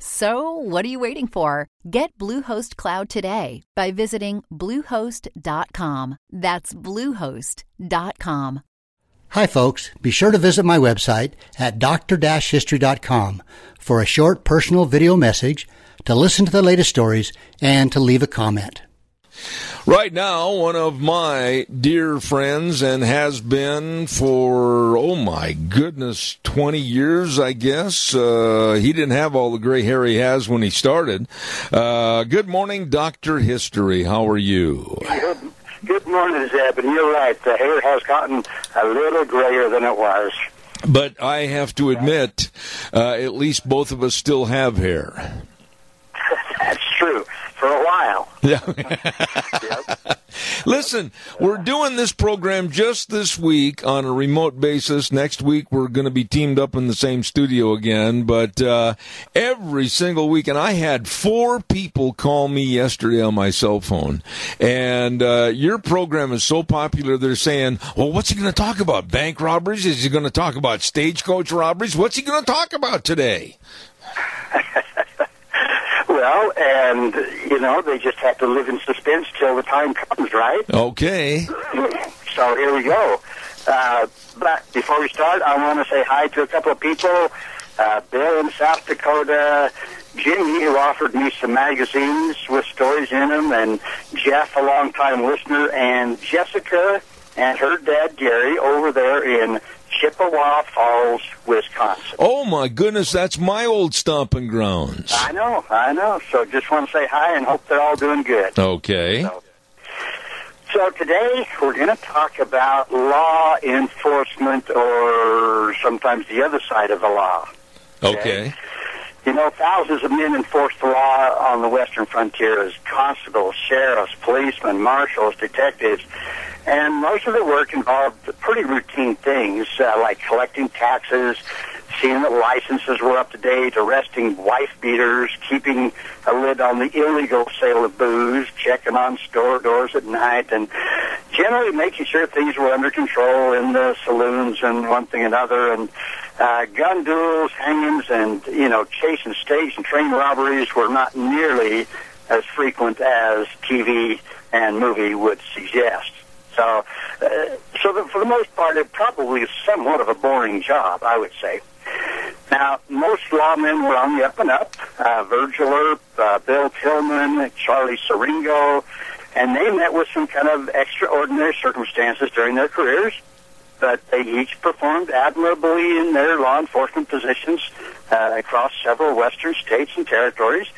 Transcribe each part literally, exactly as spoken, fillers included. So, what are you waiting for? Get Bluehost Cloud today by visiting Bluehost dot com. That's Bluehost dot com. Hi, folks. Be sure to visit my website at doctor dash history dot com for a short personal video message, to listen to the latest stories, and to leave a comment. Right now, one of my dear friends, and has been for, oh my goodness, twenty years, I guess. Uh, he didn't have all the gray hair he has when he started. Uh, good morning, Doctor History. How are you? Good, good morning, Zeb. And you're right. The hair has gotten a little grayer than it was. But I have to admit, uh, at least both of us still have hair. That's true. For a while. Yeah. Yep. Listen, we're doing this program just this week on a remote basis. Next week, we're going to be teamed up in the same studio again. But uh, every single week, and I had four people call me yesterday on my cell phone. And uh, your program is so popular, they're saying, well, what's he going to talk about? Bank robberies? Is he going to talk about stagecoach robberies? What's he going to talk about today? Well, and, you know, they just have to live in suspense till the time comes, right? Okay. So here we go. Uh, but before we start, I want to say hi to a couple of people. Uh, Bill in South Dakota, Jimmy, who offered me some magazines with stories in them, and Jeff, a longtime listener, and Jessica and her dad, Gary, over there in Hippawa Falls, Wisconsin. Oh, my goodness, that's my old stomping grounds. I know, I know. So just want to say hi and hope they're all doing good. Okay. So, so today we're going to talk about law enforcement, or sometimes the other side of the law. Okay. okay. You know, thousands of men enforce the law on the western frontier as constables, sheriffs, policemen, marshals, detectives. And most of the work involved pretty routine things, uh, like collecting taxes, seeing that licenses were up to date, arresting wife beaters, keeping a lid on the illegal sale of booze, checking on store doors at night, and generally making sure things were under control in the saloons and one thing another, and uh, gun duels, hangings, and, you know, chase and stage and train robberies were not nearly as frequent as T V and movie would suggest. So, uh, so that for the most part, it probably is somewhat of a boring job, I would say. Now, most lawmen were on the up and up. Uh, Virgil Earp, uh, Bill Tilghman, Charlie Siringo, and they met with some kind of extraordinary circumstances during their careers, but they each performed admirably in their law enforcement positions uh, across several western states and territories.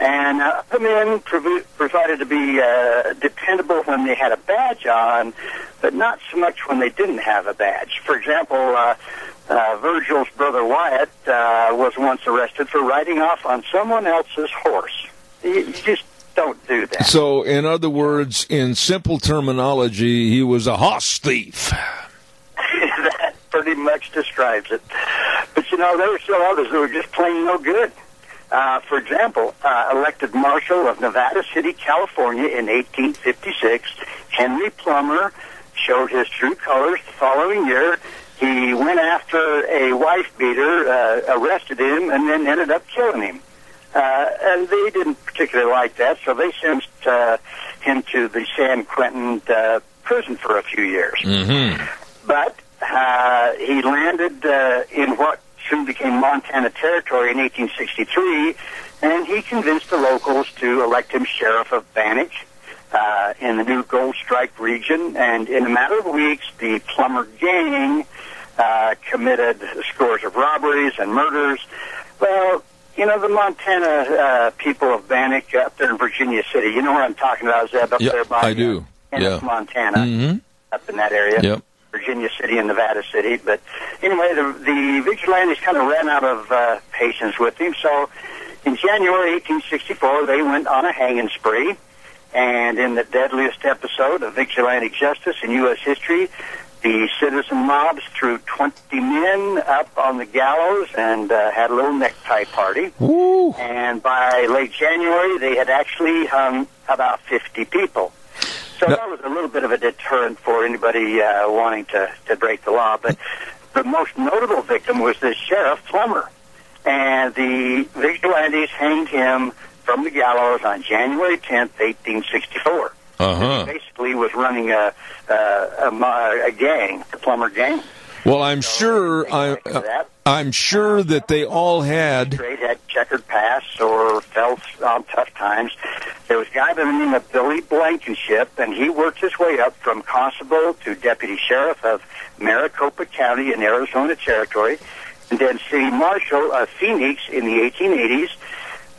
And uh, the men prov- provided to be uh, dependable when they had a badge on, but not so much when they didn't have a badge. For example, uh, uh, Virgil's brother Wyatt uh, was once arrested for riding off on someone else's horse. You, you just don't do that. So, in other words, in simple terminology, he was a horse thief. That pretty much describes it. But, you know, there were still others who were just plain no good. Uh, for example, uh, elected Marshal of Nevada City, California in eighteen fifty-six, Henry Plummer showed his true colors the following year. He went after a wife beater, uh, arrested him, and then ended up killing him. Uh, and they didn't particularly like that, so they sent uh, him to the San Quentin uh, prison for a few years. Mm-hmm. But uh, he landed uh, in what soon became Montana Territory in eighteen sixty-three, and he convinced the locals to elect him sheriff of Bannack uh, in the new Gold Strike region, and in a matter of weeks, the Plummer Gang uh, committed scores of robberies and murders. Well, you You know, the Montana uh, people of Bannack up there in Virginia City. You know what I'm talking about, Zeb, up yep, there by I do. Yeah. Montana, mm-hmm. up in that area. Yep. Virginia City and Nevada City. But anyway, the, the vigilantes kind of ran out of uh, patience with him. So in January eighteen sixty-four, they went on a hanging spree. And in the deadliest episode of vigilante justice in U S history, the citizen mobs threw twenty men up on the gallows and uh, had a little necktie party. Ooh. And by late January, they had actually hung about fifty people. So no. that was a little bit of a deterrent for anybody uh, wanting to, to break the law. But the most notable victim was this sheriff, Plummer. And the vigilantes hanged him from the gallows on January tenth, eighteen sixty-four. Uh-huh. He basically was running a, a, a, a gang, the Plummer Gang. Well, I'm so sure I, uh, I'm sure that they all had... Straight had checkered past or fell on tough times. There was a guy by the name of Billy Blankenship, and he worked his way up from constable to deputy sheriff of Maricopa County in Arizona Territory, and then city marshal of Phoenix in the eighteen eighties.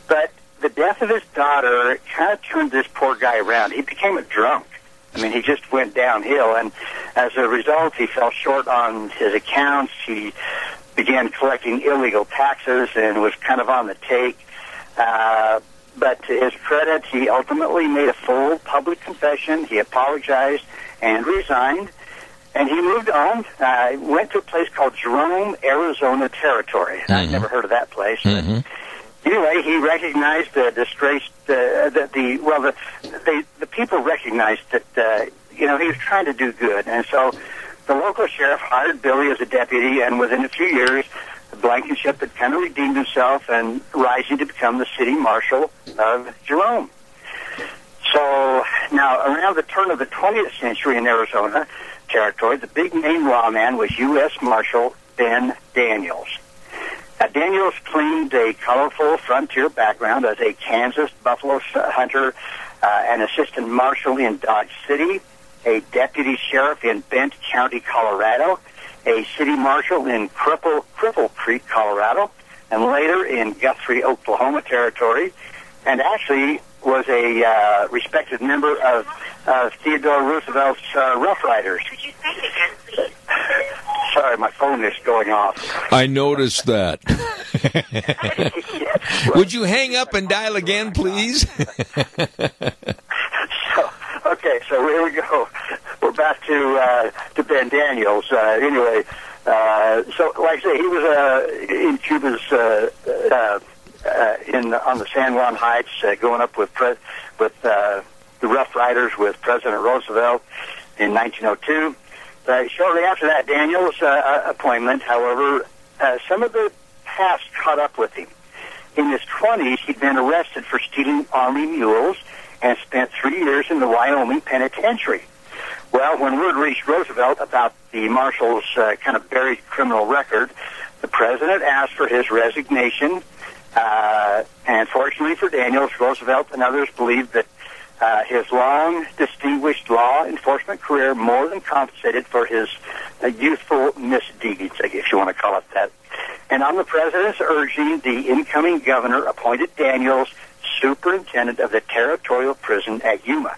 But the death of his daughter kind of turned this poor guy around. He became a drunk. I mean, he just went downhill, and as a result, he fell short on his accounts. He began collecting illegal taxes and was kind of on the take. Uh, but to his credit, he ultimately made a full public confession. He apologized and resigned, and he moved on. Uh, went to a place called Jerome, Arizona Territory. Mm-hmm. I've never heard of that place. Mm-hmm. But anyway, he recognized the disgrace, uh, that the well, the they, the people recognized that uh, you know he was trying to do good, and so the local sheriff hired Billy as a deputy, and within a few years, Blankenship had kind of redeemed himself and rising to become the city marshal of Jerome. So now, around the turn of the twentieth century in Arizona Territory, the big name lawman was U S Marshal Ben Daniels. Now, Daniels claimed a colorful frontier background as a Kansas buffalo hunter, uh, an assistant marshal in Dodge City, a deputy sheriff in Bent County, Colorado, a city marshal in Cripple, Cripple Creek, Colorado, and later in Guthrie, Oklahoma Territory, and actually was a uh, respected member of uh, Theodore Roosevelt's uh, Rough Riders. Could you say it again, please? Sorry, my phone is going off. I noticed that. Yes, well, would you hang up and dial again, please? So, okay, so here we go. We're back to uh, to Ben Daniels. Uh, anyway, uh, so like I say, he was uh, in Cuba's uh, uh, uh, in on the San Juan Heights, uh, going up with pre- with uh, the Rough Riders with President Roosevelt in nineteen oh two. Uh, shortly after that Daniels' uh, appointment, however, uh, some of the past caught up with him. In his twenties, he'd been arrested for stealing army mules and spent three years in the Wyoming penitentiary. Well, when word reached Roosevelt about the marshal's uh, kind of buried criminal record, the president asked for his resignation. Uh, and fortunately for Daniels, Roosevelt and others believed that Uh, his long, distinguished law enforcement career more than compensated for his uh, youthful misdeeds, if you want to call it that. And on the president's urging, the incoming governor appointed Daniels superintendent of the territorial prison at Yuma.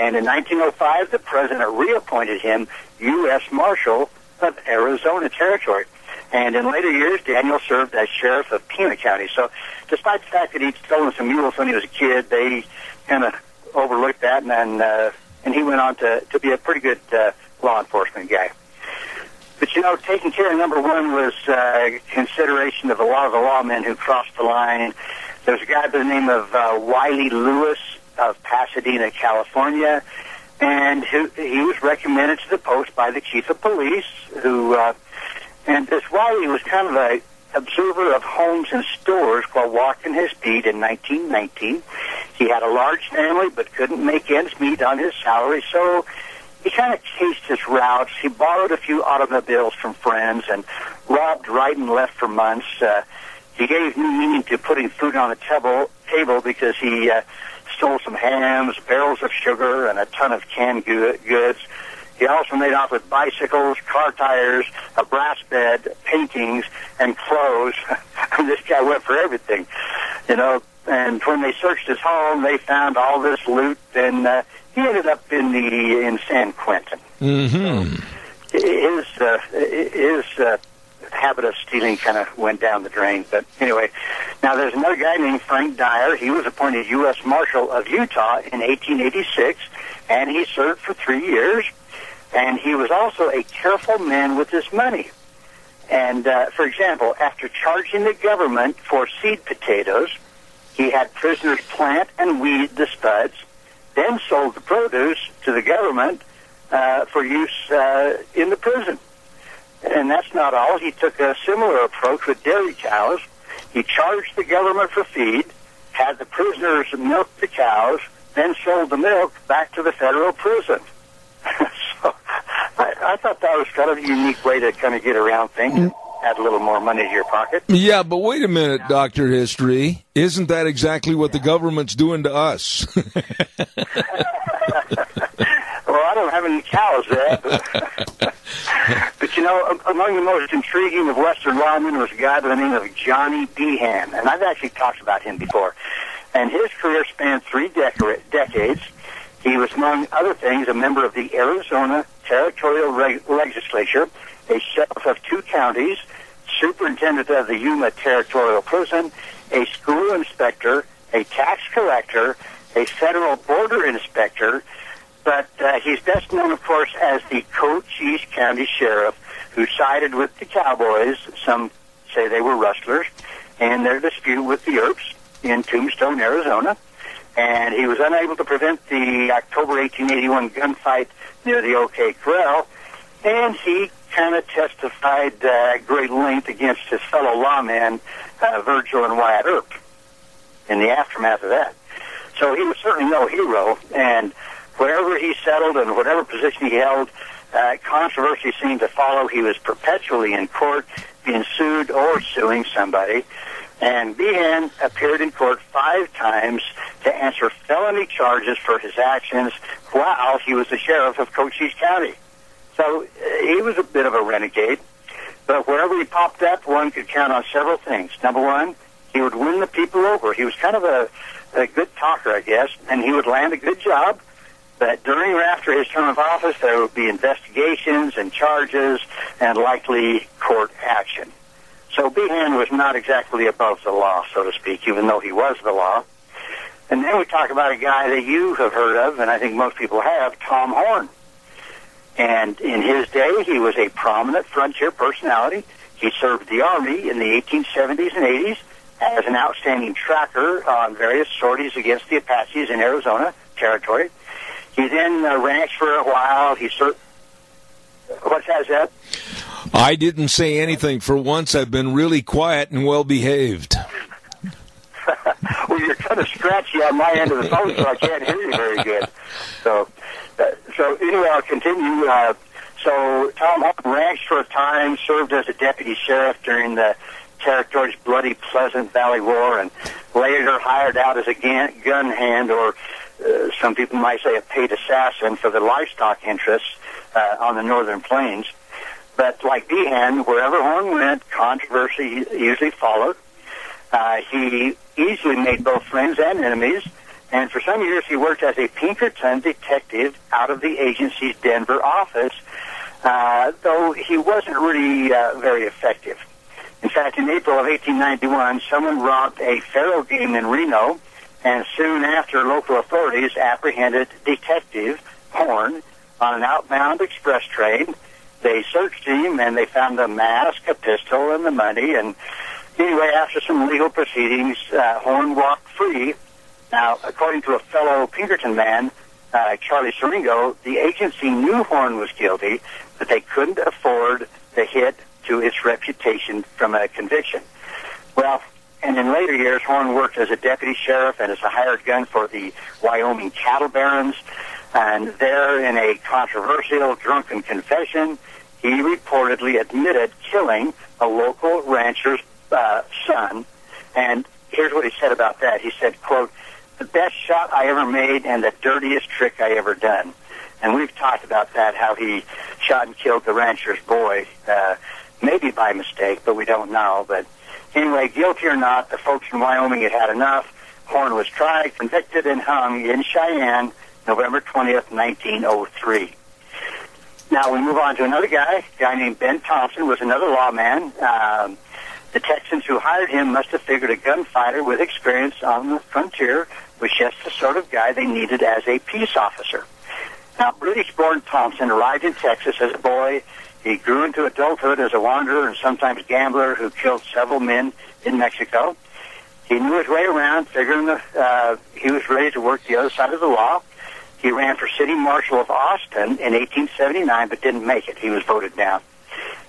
And in nineteen oh five, the president reappointed him U S Marshal of Arizona Territory. And in later years, Daniels served as sheriff of Pima County. So despite the fact that he'd stolen some mules when he was a kid, they kind of overlooked that, and then, uh, and he went on to, to be a pretty good uh, law enforcement guy. But, you know, taking care of number one was uh, consideration of a lot of the lawmen who crossed the line. There was a guy by the name of uh, Wiley Lewis of Pasadena, California, and who, he was recommended to the post by the chief of police, who, uh, and this Wiley was kind of a observer of homes and stores while walking his beat in nineteen nineteen. He had a large family but couldn't make ends meet on his salary, so he kind of chased his routes. He borrowed a few automobiles from friends and robbed right and left for months. Uh, he gave new meaning to putting food on the table, table because he uh, stole some hams, barrels of sugar, and a ton of canned goods. He also made off with bicycles, car tires, a brass bed, paintings, and clothes. This guy went for everything, you know. And when they searched his home, they found all this loot, and uh, he ended up in the in San Quentin. Mm-hmm. So his uh, his uh, habit of stealing kind of went down the drain. But anyway, now there's another guy named Frank Dyer. He was appointed U S Marshal of Utah in eighteen eighty-six, and he served for three years. And he was also a careful man with his money. And, uh, for example, after charging the government for seed potatoes, he had prisoners plant and weed the spuds, then sold the produce to the government uh, for use uh, in the prison. And that's not all. He took a similar approach with dairy cows. He charged the government for feed, had the prisoners milk the cows, then sold the milk back to the federal prison. So I, I thought that was kind of a unique way to kind of get around things and add a little more money to your pocket. Yeah, but wait a minute, yeah. Doctor History. Isn't that exactly what yeah. the government's doing to us? Well, I don't have any cows there. But, but, you know, among the most intriguing of Western lawmen was a guy by the name of Johnny Behan. And I've actually talked about him before. And his career spanned three decora- decades. He was, among other things, a member of the Arizona Territorial Reg- Legislature, a sheriff of two counties, superintendent of the Yuma Territorial Prison, a school inspector, a tax collector, a federal border inspector, but uh, he's best known, of course, as the Cochise County Sheriff, who sided with the Cowboys, some say they were rustlers, in their dispute with the Earps in Tombstone, Arizona. And he was unable to prevent the October eighteen eighty-one gunfight near the OK Corral. And he kind of testified at uh, great length against his fellow lawmen, uh, Virgil and Wyatt Earp, in the aftermath of that. So he was certainly no hero. And wherever he settled and whatever position he held, uh, controversy seemed to follow. He was perpetually in court, being sued or suing somebody. And Behan appeared in court five times to answer felony charges for his actions while he was the sheriff of Cochise County. So he was a bit of a renegade. But wherever he popped up, one could count on several things. Number one, he would win the people over. He was kind of a, a good talker, I guess, and he would land a good job. But during or after his term of office, there would be investigations and charges and likely court action. So Behan was not exactly above the law, so to speak, even though he was the law. And then we talk about a guy that you have heard of, and I think most people have, Tom Horn. And in his day, he was a prominent frontier personality. He served the Army in the eighteen seventies and eighties as an outstanding tracker on various sorties against the Apaches in Arizona Territory. He then uh, ranched for a while. He served... What's that, Zeb? I didn't say anything. For once, I've been really quiet and well-behaved. Well, you're kind of scratchy on my end of the phone, so I can't hear you very good. So, uh, so anyway, I'll continue. Uh, so Tom Horn ranched for a time, served as a deputy sheriff during the Territory's bloody Pleasant Valley War, and later hired out as a gan- gun hand, or uh, some people might say a paid assassin, for the livestock interests uh, on the northern plains. But like Behan, wherever Horn went, controversy usually followed. Uh, he easily made both friends and enemies, and for some years he worked as a Pinkerton detective out of the agency's Denver office, uh, though he wasn't really uh, very effective. In fact, in April of eighteen ninety-one, someone robbed a faro game in Reno, and soon after, local authorities apprehended Detective Horn on an outbound express train. They searched him, and they found a mask, a pistol, and the money. And anyway, after some legal proceedings, uh, Horn walked free. Now, according to a fellow Pinkerton man, uh, Charlie Siringo, the agency knew Horn was guilty, but they couldn't afford the hit to its reputation from a conviction. Well, and in later years, Horn worked as a deputy sheriff and as a hired gun for the Wyoming cattle barons. And there, in a controversial drunken confession, he reportedly admitted killing a local rancher's uh, son. And here's what he said about that. He said, quote, "The best shot I ever made and the dirtiest trick I ever done. And we've talked about that, how he shot and killed the rancher's boy, uh, maybe by mistake, but we don't know. But anyway, guilty or not, the folks in Wyoming had had enough. Horn was tried, convicted, and hung in Cheyenne, November twentieth, nineteen oh three. Now we move on to another guy. A guy named Ben Thompson was another lawman. Um, the Texans who hired him must have figured a gunfighter with experience on the frontier was just the sort of guy they needed as a peace officer. Now, British-born Thompson arrived in Texas as a boy. He grew into adulthood as a wanderer and sometimes gambler who killed several men in Mexico. He knew his way around, figuring the, uh, he was ready to work the other side of the law. He ran for city marshal of Austin in eighteen seventy-nine, but didn't make it. He was voted down.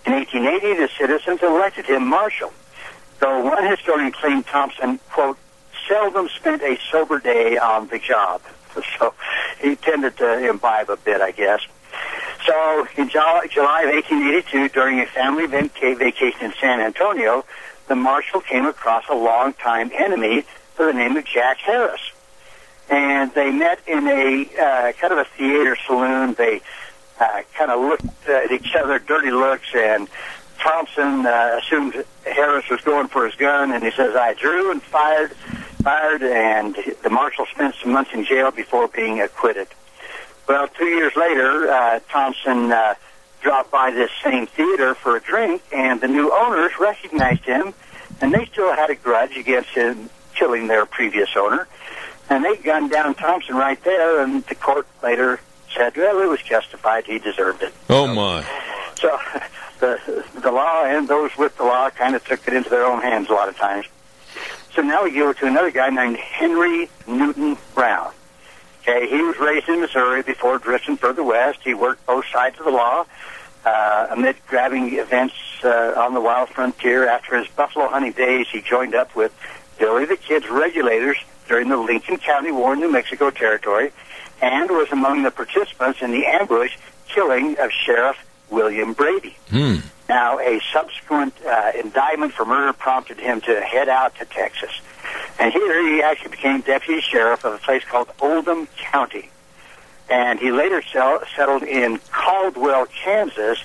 In eighteen eighty, the citizens elected him marshal, though one historian claimed Thompson, quote, seldom spent a sober day on the job. So he tended to imbibe a bit, I guess. So in July of eighteen eighty-two, during a family vacation in San Antonio, the marshal came across a longtime enemy by the name of Jack Harris. And they met in a uh, kind of a theater saloon. They uh, kind of looked at each other, dirty looks, and Thompson uh, assumed Harris was going for his gun, and he says, I drew and fired, fired, and the marshal spent some months in jail before being acquitted. Well, two years later, uh, Thompson uh, dropped by this same theater for a drink, and the new owners recognized him, and they still had a grudge against him killing their previous owner. And they gunned down Thompson right there, and the court later said, well, it was justified. He deserved it. Oh, my. So the, the law and those with the law kind of took it into their own hands a lot of times. So now we go to another guy named Henry Newton Brown. Okay, he was raised in Missouri before drifting further west. He worked both sides of the law uh, amid grabbing events uh, on the wild frontier. After his buffalo hunting days, he joined up with Billy the Kid's regulators during the Lincoln County War in New Mexico Territory, and was among the participants in the ambush killing of Sheriff William Brady. Hmm. Now, a subsequent uh, indictment for murder prompted him to head out to Texas. And here he actually became deputy sheriff of a place called Oldham County. And he later sell- settled in Caldwell, Kansas,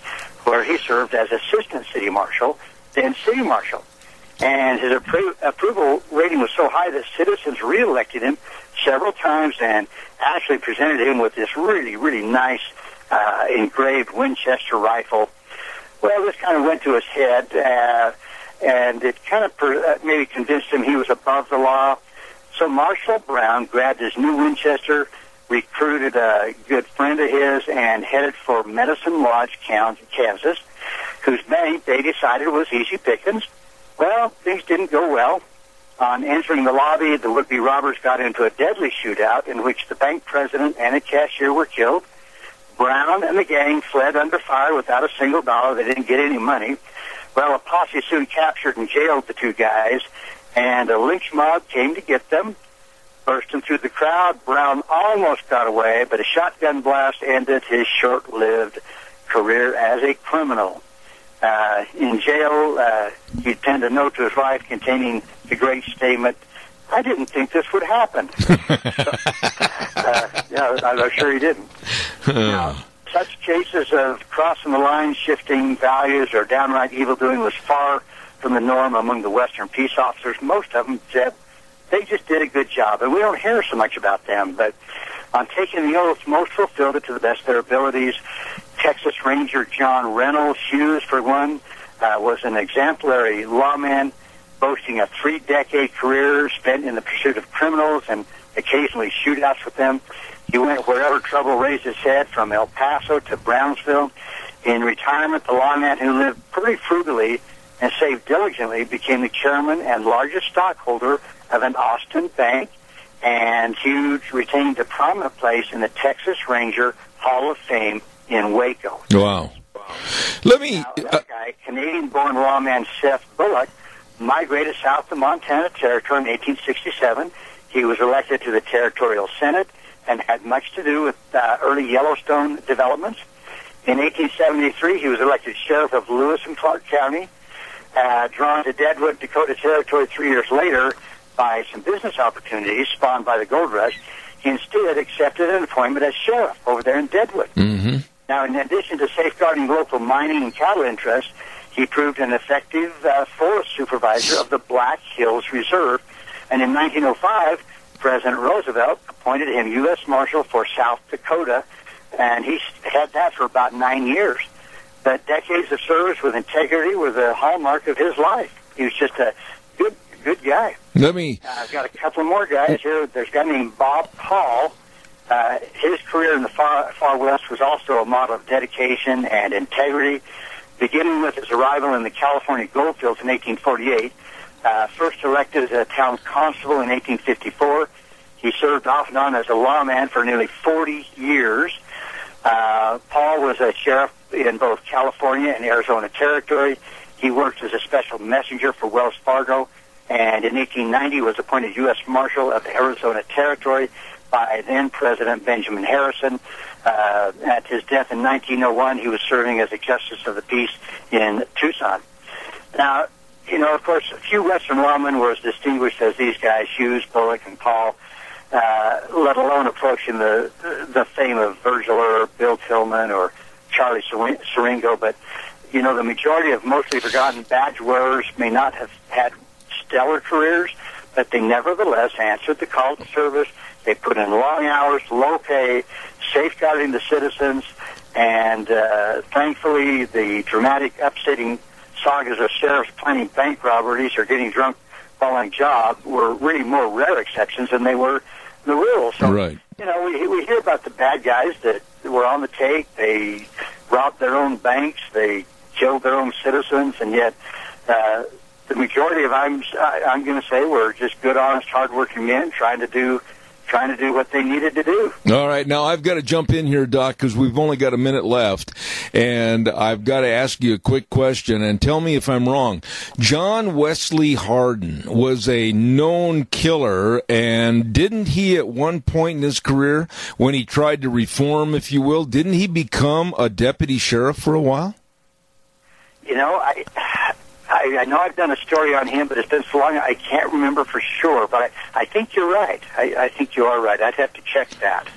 where he served as assistant city marshal, then city marshal. And his appro- approval rating was so high that citizens reelected him several times and actually presented him with this really, really nice uh, engraved Winchester rifle. Well, this kind of went to his head, uh, and it kind of per- maybe convinced him he was above the law. So Marshal Brown grabbed his new Winchester, recruited a good friend of his, and headed for Medicine Lodge, Kansas, whose bank they decided was easy pickings. Well, things didn't go well. On entering the lobby, the would-be robbers got into a deadly shootout in which the bank president and a cashier were killed. Brown and the gang fled under fire without a single dollar. They didn't get any money. Well, a posse soon captured and jailed the two guys, and a lynch mob came to get them. Bursting through the crowd, Brown almost got away, but a shotgun blast ended his short-lived career as a criminal. Uh, in jail, uh, he'd penned a note to his wife containing the great statement, I didn't think this would happen. so, uh, yeah, I'm sure he didn't. Now, such cases of crossing the line, shifting values, or downright evildoing was far from the norm among the Western peace officers. Most of them said they just did a good job, and we don't hear so much about them. But on taking the oath, most fulfilled it to the best of their abilities. Texas Ranger John Reynolds Hughes, for one, uh, was an exemplary lawman, boasting a three-decade career spent in the pursuit of criminals and occasionally shootouts with them. He went wherever trouble raised his head, from El Paso to Brownsville. In retirement, the lawman who lived pretty frugally and saved diligently became the chairman and largest stockholder of an Austin bank, and Hughes retained a prominent place in the Texas Ranger Hall of Fame in Waco. Wow. Let me... Now, that uh, guy, Canadian-born lawman Seth Bullock, migrated south to Montana Territory in eighteen sixty-seven. He was elected to the Territorial Senate and had much to do with uh, early Yellowstone developments. In eighteen seventy-three, he was elected sheriff of Lewis and Clark County, uh, drawn to Deadwood, Dakota Territory three years later by some business opportunities spawned by the gold rush. instead accepted an appointment as sheriff over there in Deadwood. Mm-hmm. Now, in addition to safeguarding local mining and cattle interests, he proved an effective uh, forest supervisor of the Black Hills Reserve, and in nineteen oh five, President Roosevelt appointed him U S Marshal for South Dakota, and he had that for about nine years. But decades of service with integrity was a hallmark of his life. He was just a good, good guy. Let me. Uh, I've got a couple more guys here. There's a guy named Bob Paul. Uh, his career in the far, far West was also a model of dedication and integrity, beginning with his arrival in the California goldfields in eighteen forty-eight. Uh, first elected as a town constable in eighteen fifty-four. He served off and on as a lawman for nearly forty years. Uh, Paul was a sheriff in both California and Arizona Territory. He worked as a special messenger for Wells Fargo, and in eighteen ninety was appointed U S Marshal of Arizona Territory by then-President Benjamin Harrison. Uh, at his death in nineteen oh one, he was serving as a Justice of the Peace in Tucson. Now, you know, of course, few Western lawmen were as distinguished as these guys, Hughes, Bullock, and Paul, uh, let alone approaching the the fame of Virgil Earp, Bill Tilghman, or Charlie Siringo. But, you know, the majority of mostly forgotten badge wearers may not have had stellar careers, but they nevertheless answered the call to service. They put in long hours, low pay, safeguarding the citizens, and uh, thankfully the dramatic upsetting sagas of sheriffs planning bank robberies or getting drunk while on job were really more rare exceptions than they were the rule. So, right. You know, we, we hear about the bad guys that were on the take. They robbed their own banks. They killed their own citizens, and yet... Uh, The majority of I'm I'm going to say were just good, honest, hardworking men trying to do trying to do what they needed to do. All right, now I've got to jump in here, Doc, because we've only got a minute left, and I've got to ask you a quick question. And tell me if I'm wrong. John Wesley Hardin was a known killer, and didn't he at one point in his career, when he tried to reform, if you will, didn't he become a deputy sheriff for a while? You know, I. I, I know I've done a story on him, but it's been so long I can't remember for sure. But I, I think you're right. I, I think you are right. I'd have to check that.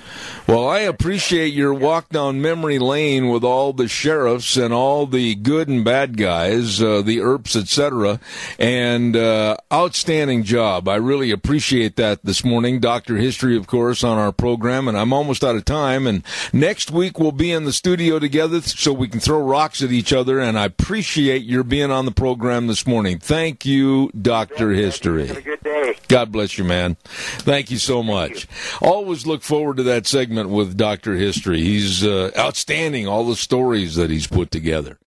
Well, I appreciate your walk down memory lane with all the sheriffs and all the good and bad guys, uh, the Earps, et cetera. And uh, outstanding job. I really appreciate that this morning. Doctor History, of course, on our program. And I'm almost out of time. And next week we'll be in the studio together so we can throw rocks at each other. And I appreciate your being on the program this morning. Thank you, Doctor History. Have a good day. God bless you, man. Thank you so much. You. Always look forward to that segment with Doctor History. He's uh, outstanding, all the stories that he's put together.